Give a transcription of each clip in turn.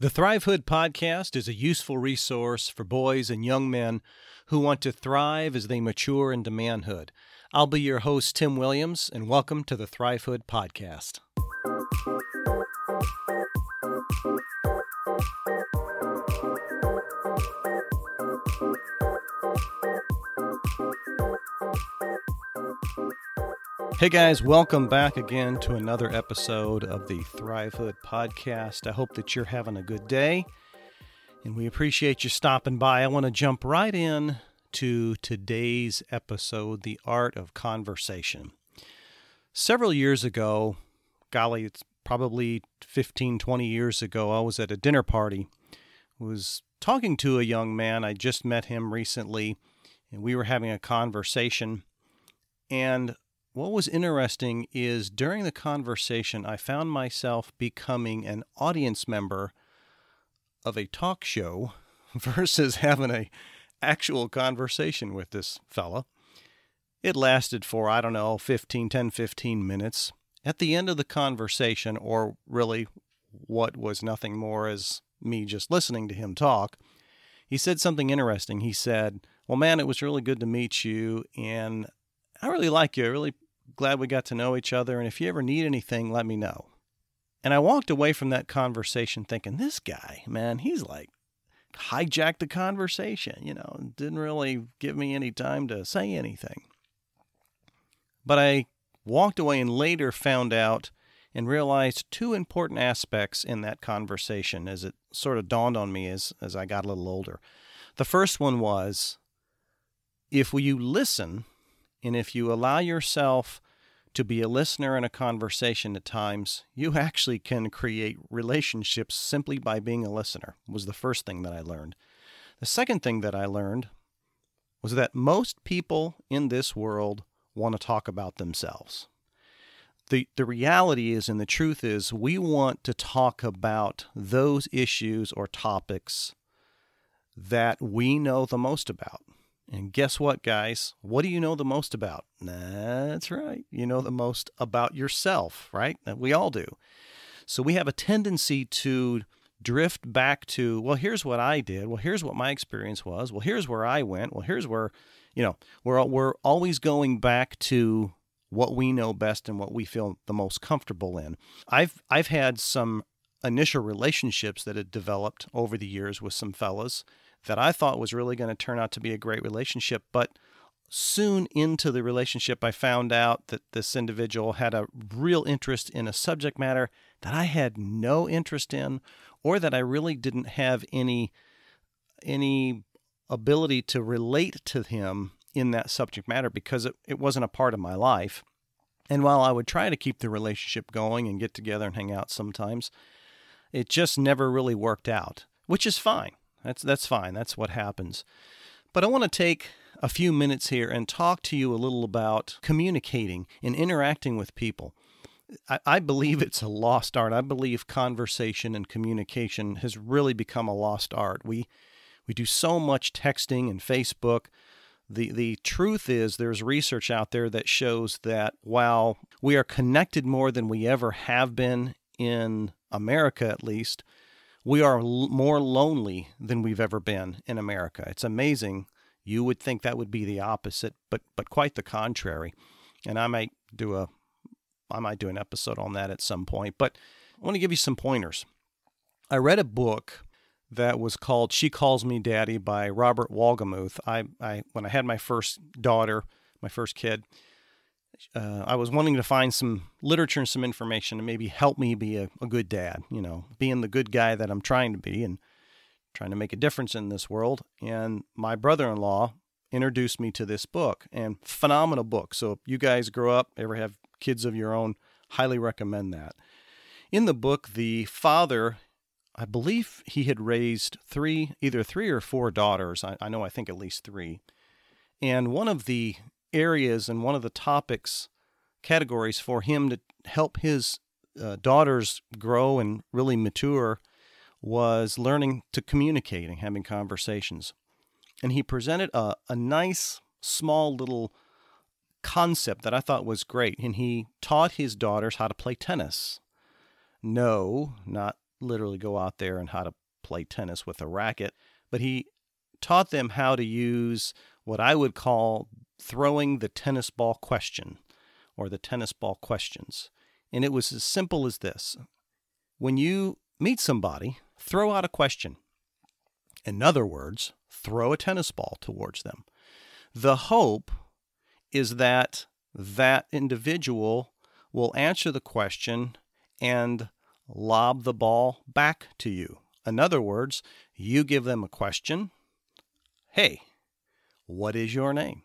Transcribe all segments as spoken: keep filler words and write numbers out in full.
The Thrivehood Podcast is a useful resource for boys and young men who want to thrive as they mature into manhood. I'll be your host, Tim Williams, and welcome to the Thrivehood Podcast. Hey guys, welcome back again to another episode of the Thrivehood Podcast. I hope that you're having a good day, and we appreciate you stopping by. I want to jump right in to today's episode, The Art of Conversation. Several years ago, golly, it's probably fifteen, twenty years ago, I was at a dinner party. I was talking to a young man. I just met him recently, and we were having a conversation, and what was interesting is during the conversation, I found myself becoming an audience member of a talk show versus having an actual conversation with this fella. It lasted for, I don't know, fifteen, ten, fifteen minutes. At the end of the conversation, or really what was nothing more as me just listening to him talk, he said something interesting. He said, "Well, man, it was really good to meet you, and I really like you. I really glad we got to know each other, and if you ever need anything, let me know." And I walked away from that conversation thinking, this guy, man, he's like hijacked the conversation, you know, didn't really give me any time to say anything. But I walked away and later found out and realized two important aspects in that conversation as it sort of dawned on me as, as I got a little older. The first one was, if you listen, and if you allow yourself to be a listener in a conversation at times, you actually can create relationships simply by being a listener, was the first thing that I learned. The second thing that I learned was that most people in this world want to talk about themselves. The, the reality is, and the truth is, we want to talk about those issues or topics that we know the most about. And guess what, guys? What do you know the most about? That's right. You know the most about yourself, right? We all do. So we have a tendency to drift back to, well, here's what I did. Well, here's what my experience was. Well, here's where I went. Well, here's where, you know, we're, we're always going back to what we know best and what we feel the most comfortable in. I've I've had some initial relationships that had developed over the years with some fellas that I thought was really going to turn out to be a great relationship. But soon into the relationship, I found out that this individual had a real interest in a subject matter that I had no interest in, or that I really didn't have any, any ability to relate to him in that subject matter because it, it wasn't a part of my life. And while I would try to keep the relationship going and get together and hang out sometimes, it just never really worked out, which is fine. That's that's fine. That's what happens. But I want to take a few minutes here and talk to you a little about communicating and interacting with people. I, I believe it's a lost art. I believe conversation and communication has really become a lost art. We we do so much texting and Facebook. The, the truth is there's research out there that shows that while we are connected more than we ever have been in America, at least, we are l- more lonely than we've ever been in America. It's amazing. You would think that would be the opposite, but but quite the contrary. And I might do a I might do an episode on that at some point. But I want to give you some pointers. I read a book that was called She Calls Me Daddy by Robert Walgemuth. I, I when I had my first daughter, my first kid, uh, I was wanting to find some literature and some information to maybe help me be a, a good dad, you know, being the good guy that I'm trying to be and trying to make a difference in this world. And my brother-in-law introduced me to this book, and phenomenal book. So if you guys grow up, ever have kids of your own, highly recommend that. In the book, the father, I believe he had raised three, either three or four daughters. I, I know, I think at least three. And one of the areas and one of the topics, categories for him to help his uh, daughters grow and really mature was learning to communicate and having conversations. And he presented a, a nice, small little concept that I thought was great. And he taught his daughters how to play tennis. No, not literally go out there and how to play tennis with a racket, but he taught them how to use what I would call throwing the tennis ball question, or the tennis ball questions. And it was as simple as this. When you meet somebody, throw out a question. In other words, throw a tennis ball towards them. The hope is that that individual will answer the question and lob the ball back to you. In other words, you give them a question. Hey, what is your name?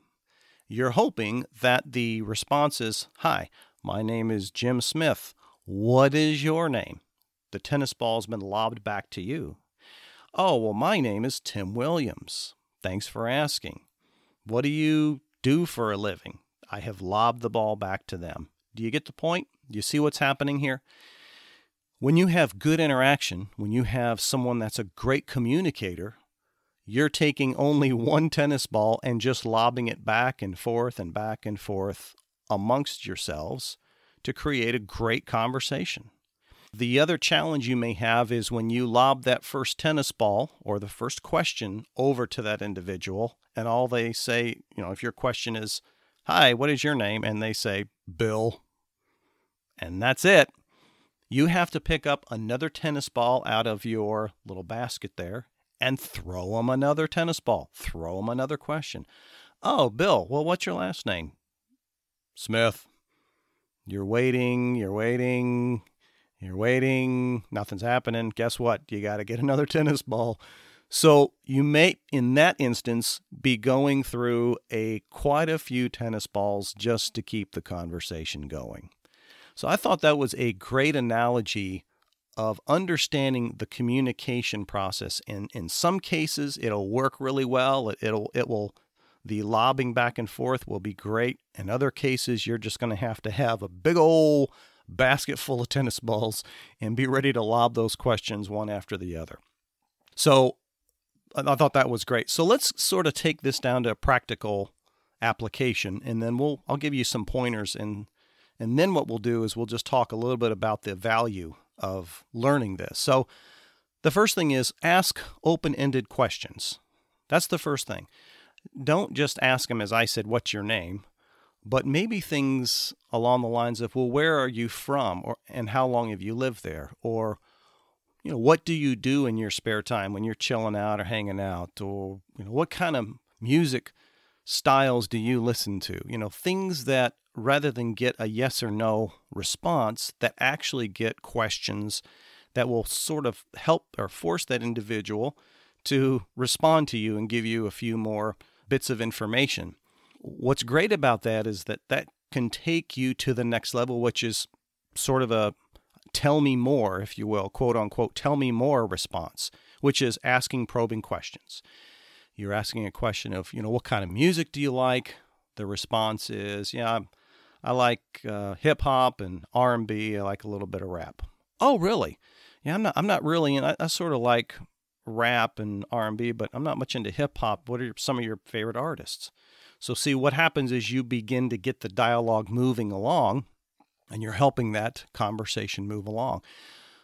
You're hoping that the response is, hi, my name is Jim Smith. What is your name? The tennis ball's been lobbed back to you. Oh, well, my name is Tim Williams. Thanks for asking. What do you do for a living? I have lobbed the ball back to them. Do you get the point? Do you see what's happening here? When you have good interaction, when you have someone that's a great communicator, you're taking only one tennis ball and just lobbing it back and forth and back and forth amongst yourselves to create a great conversation. The other challenge you may have is when you lob that first tennis ball or the first question over to that individual, and all they say, you know, if your question is, hi, what is your name? And they say, Bill. And that's it. You have to pick up another tennis ball out of your little basket there and throw them another tennis ball. Throw them another question. Oh, Bill, well, what's your last name? Smith. You're waiting, you're waiting... You're waiting, nothing's happening. Guess what? You got to get another tennis ball. So you may, in that instance, be going through a quite a few tennis balls just to keep the conversation going. So I thought that was a great analogy of understanding the communication process. And in some cases, it'll work really well. It, it'll, it will, the lobbing back and forth will be great. In other cases, you're just going to have to have a big old basket full of tennis balls and be ready to lob those questions one after the other. So I thought that was great. So let's sort of take this down to a practical application, and then we'll I'll give you some pointers, and and then what we'll do is we'll just talk a little bit about the value of learning this. So the first thing is ask open-ended questions. That's the first thing. Don't just ask them, as I said, what's your name? But maybe things along the lines of, well, where are you from, or and how long have you lived there? Or, you know, what do you do in your spare time when you're chilling out or hanging out? Or, you know, what kind of music styles do you listen to? You know, things that rather than get a yes or no response, that actually get questions that will sort of help or force that individual to respond to you and give you a few more bits of information. What's great about that is that that can take you to the next level, which is sort of a tell me more, if you will, quote unquote, tell me more response, which is asking probing questions. You're asking a question of, you know, what kind of music do you like? The response is, yeah, I like uh, hip hop and R and B. I like a little bit of rap. Oh, really? Yeah, I'm not, I'm not really, and I, I sort of like rap and R and B, but I'm not much into hip hop. What are your, some of your favorite artists? So see, what happens is you begin to get the dialogue moving along, and you're helping that conversation move along.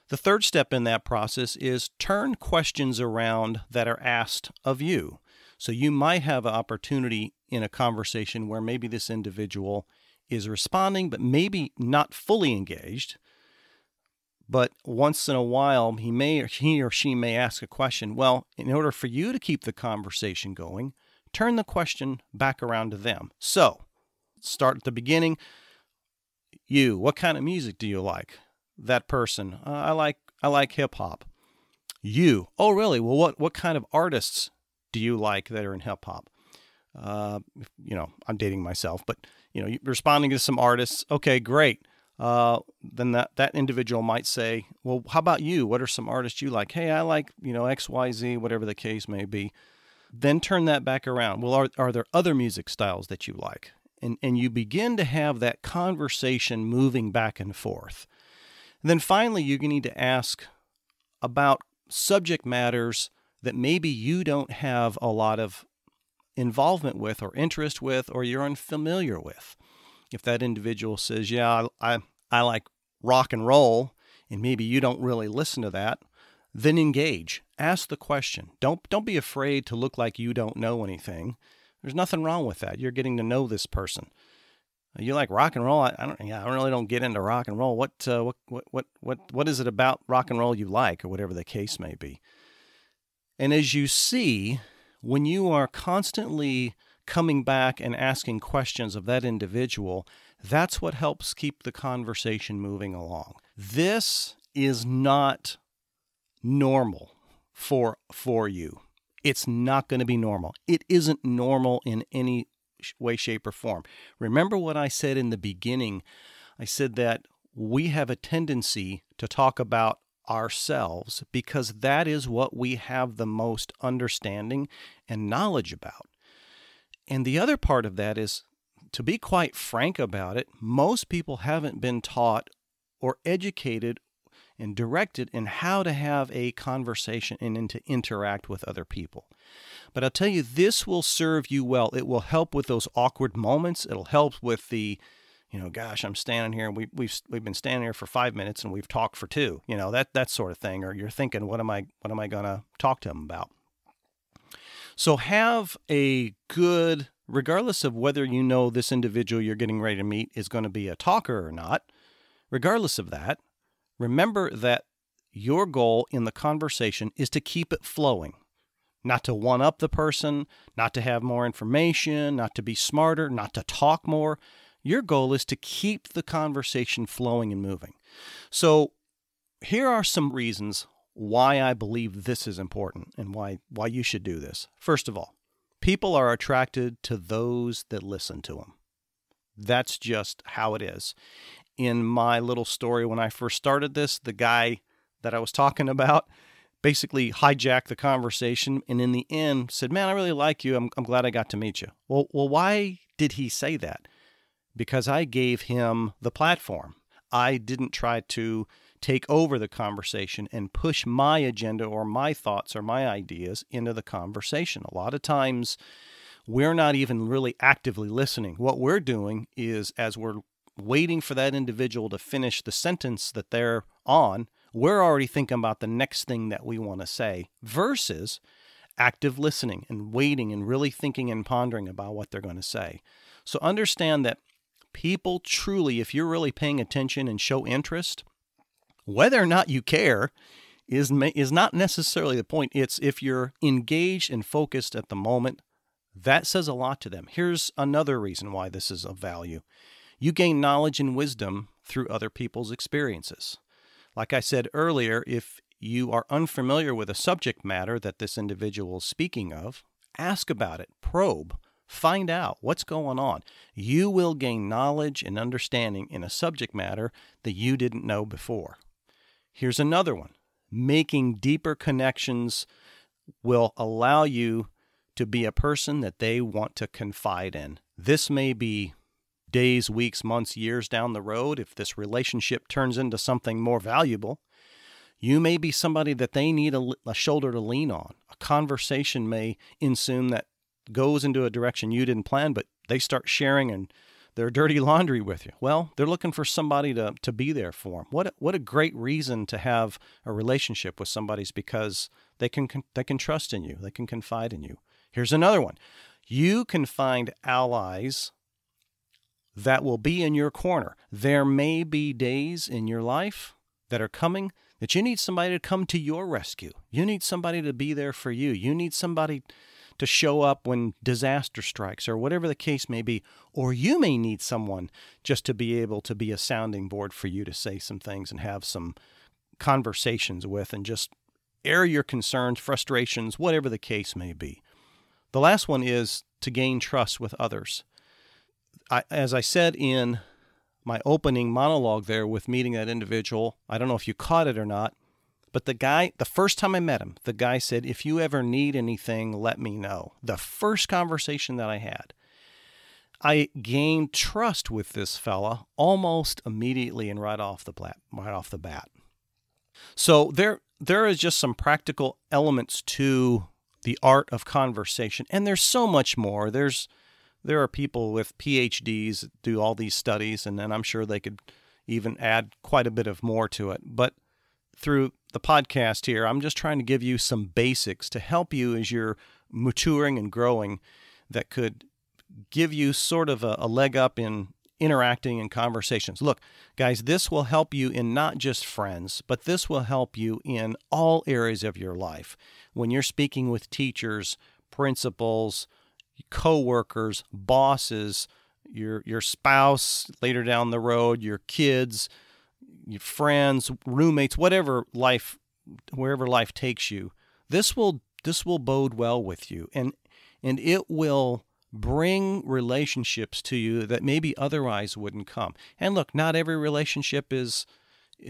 The third step in that process is turn questions around that are asked of you. So you might have an opportunity in a conversation where maybe this individual is responding, but maybe not fully engaged. But once in a while, he may or he or she may ask a question. Well, in order for you to keep the conversation going, turn the question back around to them. So, start at the beginning. You, what kind of music do you like? That person, uh, I like I like hip hop. You, oh really? Well, what what kind of artists do you like that are in hip hop? Uh, you know, I'm dating myself, but you know, responding to some artists. Okay, great. Uh, then that, that individual might say, well, how about you? What are some artists you like? Hey, I like, you know, X, Y, Z, whatever the case may be. Then turn that back around. Well, are, are there other music styles that you like? And, and you begin to have that conversation moving back and forth. And then finally, you need to ask about subject matters that maybe you don't have a lot of involvement with or interest with, or you're unfamiliar with. If that individual says, yeah, I, I I like rock and roll, and maybe you don't really listen to that, then engage. Ask the question. Don't don't be afraid to look like you don't know anything. There's nothing wrong with that. You're getting to know this person. You like rock and roll? I, I don't. Yeah, I really don't get into rock and roll. What uh, what what what what what is it about rock and roll you like, or whatever the case may be? And as you see, when you are constantly coming back and asking questions of that individual, that's what helps keep the conversation moving along. This is not normal for for you. It's not going to be normal. It isn't normal in any way, shape, or form. Remember what I said in the beginning. I said that we have a tendency to talk about ourselves because that is what we have the most understanding and knowledge about. And the other part of that is, to be quite frank about it, most people haven't been taught or educated and directed in how to have a conversation and to interact with other people. But I'll tell you, this will serve you well. It will help with those awkward moments. It'll help with the, you know, gosh, I'm standing here and we, we've we've been standing here for five minutes and we've talked for two. You know, that that sort of thing. Or you're thinking, what am I what am I going to talk to them about? So have a good, regardless of whether you know this individual you're getting ready to meet is going to be a talker or not, regardless of that, remember that your goal in the conversation is to keep it flowing, not to one-up the person, not to have more information, not to be smarter, not to talk more. Your goal is to keep the conversation flowing and moving. So here are some reasons why I believe this is important and why why you should do this. First of all, people are attracted to those that listen to them. That's just how it is. In my little story, when I first started this, the guy that I was talking about basically hijacked the conversation and in the end said, man, I really like you. I'm, I'm glad I got to meet you. Well, well, why did he say that? Because I gave him the platform. I didn't try to take over the conversation and push my agenda or my thoughts or my ideas into the conversation. A lot of times we're not even really actively listening. What we're doing is, as we're waiting for that individual to finish the sentence that they're on, we're already thinking about the next thing that we want to say versus active listening and waiting and really thinking and pondering about what they're going to say. So understand that people truly, if you're really paying attention and show interest, whether or not you care is is not necessarily the point. It's if you're engaged and focused at the moment, that says a lot to them. Here's another reason why this is of value. You gain knowledge and wisdom through other people's experiences. Like I said earlier, if you are unfamiliar with a subject matter that this individual is speaking of, ask about it, probe, find out what's going on. You will gain knowledge and understanding in a subject matter that you didn't know before. Here's another one. Making deeper connections will allow you to be a person that they want to confide in. This may be days, weeks, months, years down the road. If this relationship turns into something more valuable, you may be somebody that they need a, a shoulder to lean on. A conversation may ensue that goes into a direction you didn't plan, but they start sharing and their dirty laundry with you. Well, they're looking for somebody to, to be there for them. What a, what a great reason to have a relationship with somebody's, because they can, can they can trust in you. They can confide in you. Here's another one. You can find allies that will be in your corner. There may be days in your life that are coming, that you need somebody to come to your rescue. You need somebody to be there for you. You need somebody to show up when disaster strikes or whatever the case may be. Or you may need someone just to be able to be a sounding board for you to say some things and have some conversations with and just air your concerns, frustrations, whatever the case may be. The last one is to gain trust with others. I, as I said in my opening monologue there with meeting that individual, I don't know if you caught it or not, but the guy, the first time I met him, the guy said, if you ever need anything, let me know. The first conversation that I had, I gained trust with this fella almost immediately and right off the bat, right off the bat. So there, there is just some practical elements to the art of conversation, and there's so much more. There's, there are people with P H Ds that do all these studies, and then I'm sure they could even add quite a bit of more to it. But through the podcast here, I'm just trying to give you some basics to help you as you're maturing and growing that could give you sort of a, a leg up in interacting in conversations. Look, guys, this will help you in not just friends, but this will help you in all areas of your life. When you're speaking with teachers, principals, co-workers, bosses, your your spouse later down the road, your kids, your friends, roommates, whatever life, wherever life takes you, this will this will bode well with you, and and it will bring relationships to you that maybe otherwise wouldn't come. And look, not every relationship is,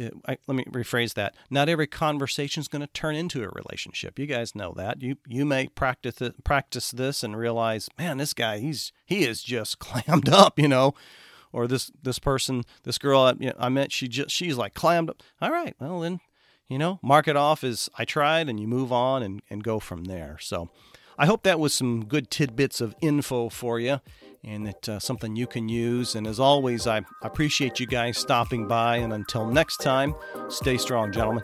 uh, I, let me rephrase that, not every conversation is going to turn into a relationship. You guys know that. You you may practice it, practice this and realize, man, this guy, he's he is just clammed up, you know, or this this person, this girl I, you know, I met, she just she's like clammed up. All right, well then, you know, mark it off as I tried and you move on and, and go from there. So I hope that was some good tidbits of info for you and that uh, something you can use. And as always, I appreciate you guys stopping by. And until next time, stay strong, gentlemen.